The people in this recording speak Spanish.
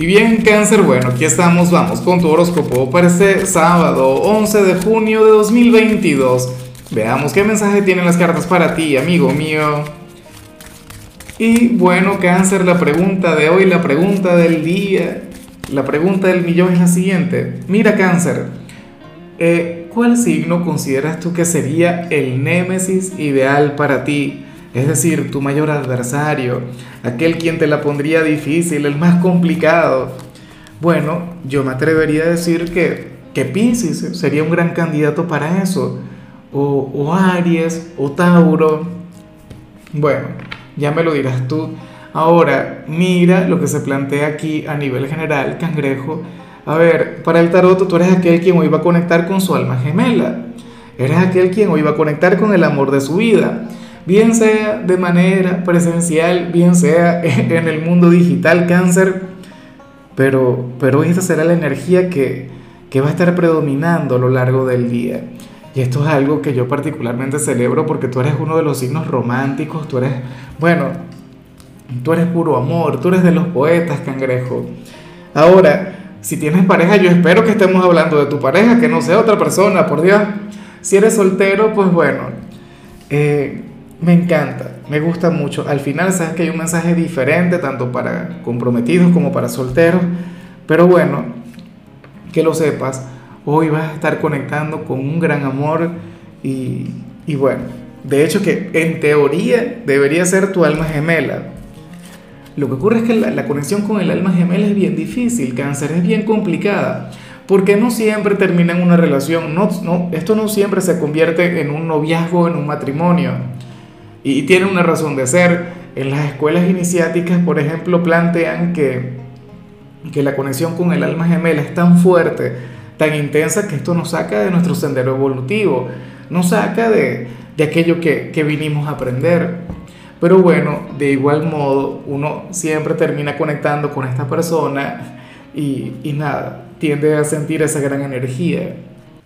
Y bien, Cáncer, bueno, aquí estamos, vamos con tu horóscopo para este sábado 11 de junio de 2022. Veamos qué mensaje tienen las cartas para ti, amigo mío. Y bueno, Cáncer, la pregunta de hoy, la pregunta del día, la pregunta del millón es la siguiente. Mira, Cáncer, ¿cuál signo consideras tú que sería el némesis ideal para ti? Es decir, tu mayor adversario, aquel quien te la pondría difícil, el más complicado. Bueno, yo me atrevería a decir que Piscis sería un gran candidato para eso, o Aries, o Tauro. Bueno, ya me lo dirás tú. Ahora, mira lo que se plantea aquí a nivel general, Cangrejo. A ver, para el tarot tú eres aquel quien hoy va a conectar con su alma gemela. Eres aquel quien hoy va a conectar con el amor de su vida. Bien sea de manera presencial, bien sea en el mundo digital, Cáncer, pero esta será la energía que va a estar predominando a lo largo del día. Y esto es algo que yo particularmente celebro porque tú eres uno de los signos románticos, tú eres, bueno, tú eres puro amor, tú eres de los poetas, Cangrejo. Ahora, si tienes pareja, yo espero que estemos hablando de tu pareja, que no sea otra persona, por Dios. Si eres soltero, pues bueno, me encanta, me gusta mucho. Al final sabes que hay un mensaje diferente tanto para comprometidos como para solteros, pero bueno, que lo sepas, hoy vas a estar conectando con un gran amor y bueno, de hecho que en teoría debería ser tu alma gemela. Lo que ocurre es que la conexión con el alma gemela es bien difícil, Cáncer, es bien complicada, porque no siempre terminan una relación, esto no siempre se convierte en un noviazgo, en un matrimonio. Y tiene una razón de ser. En las escuelas iniciáticas, por ejemplo, plantean que la conexión con el alma gemela es tan fuerte, tan intensa, que esto nos saca de nuestro sendero evolutivo, nos saca de aquello que vinimos a aprender. Pero bueno, de igual modo, uno siempre termina conectando con esta persona y nada, tiende a sentir esa gran energía.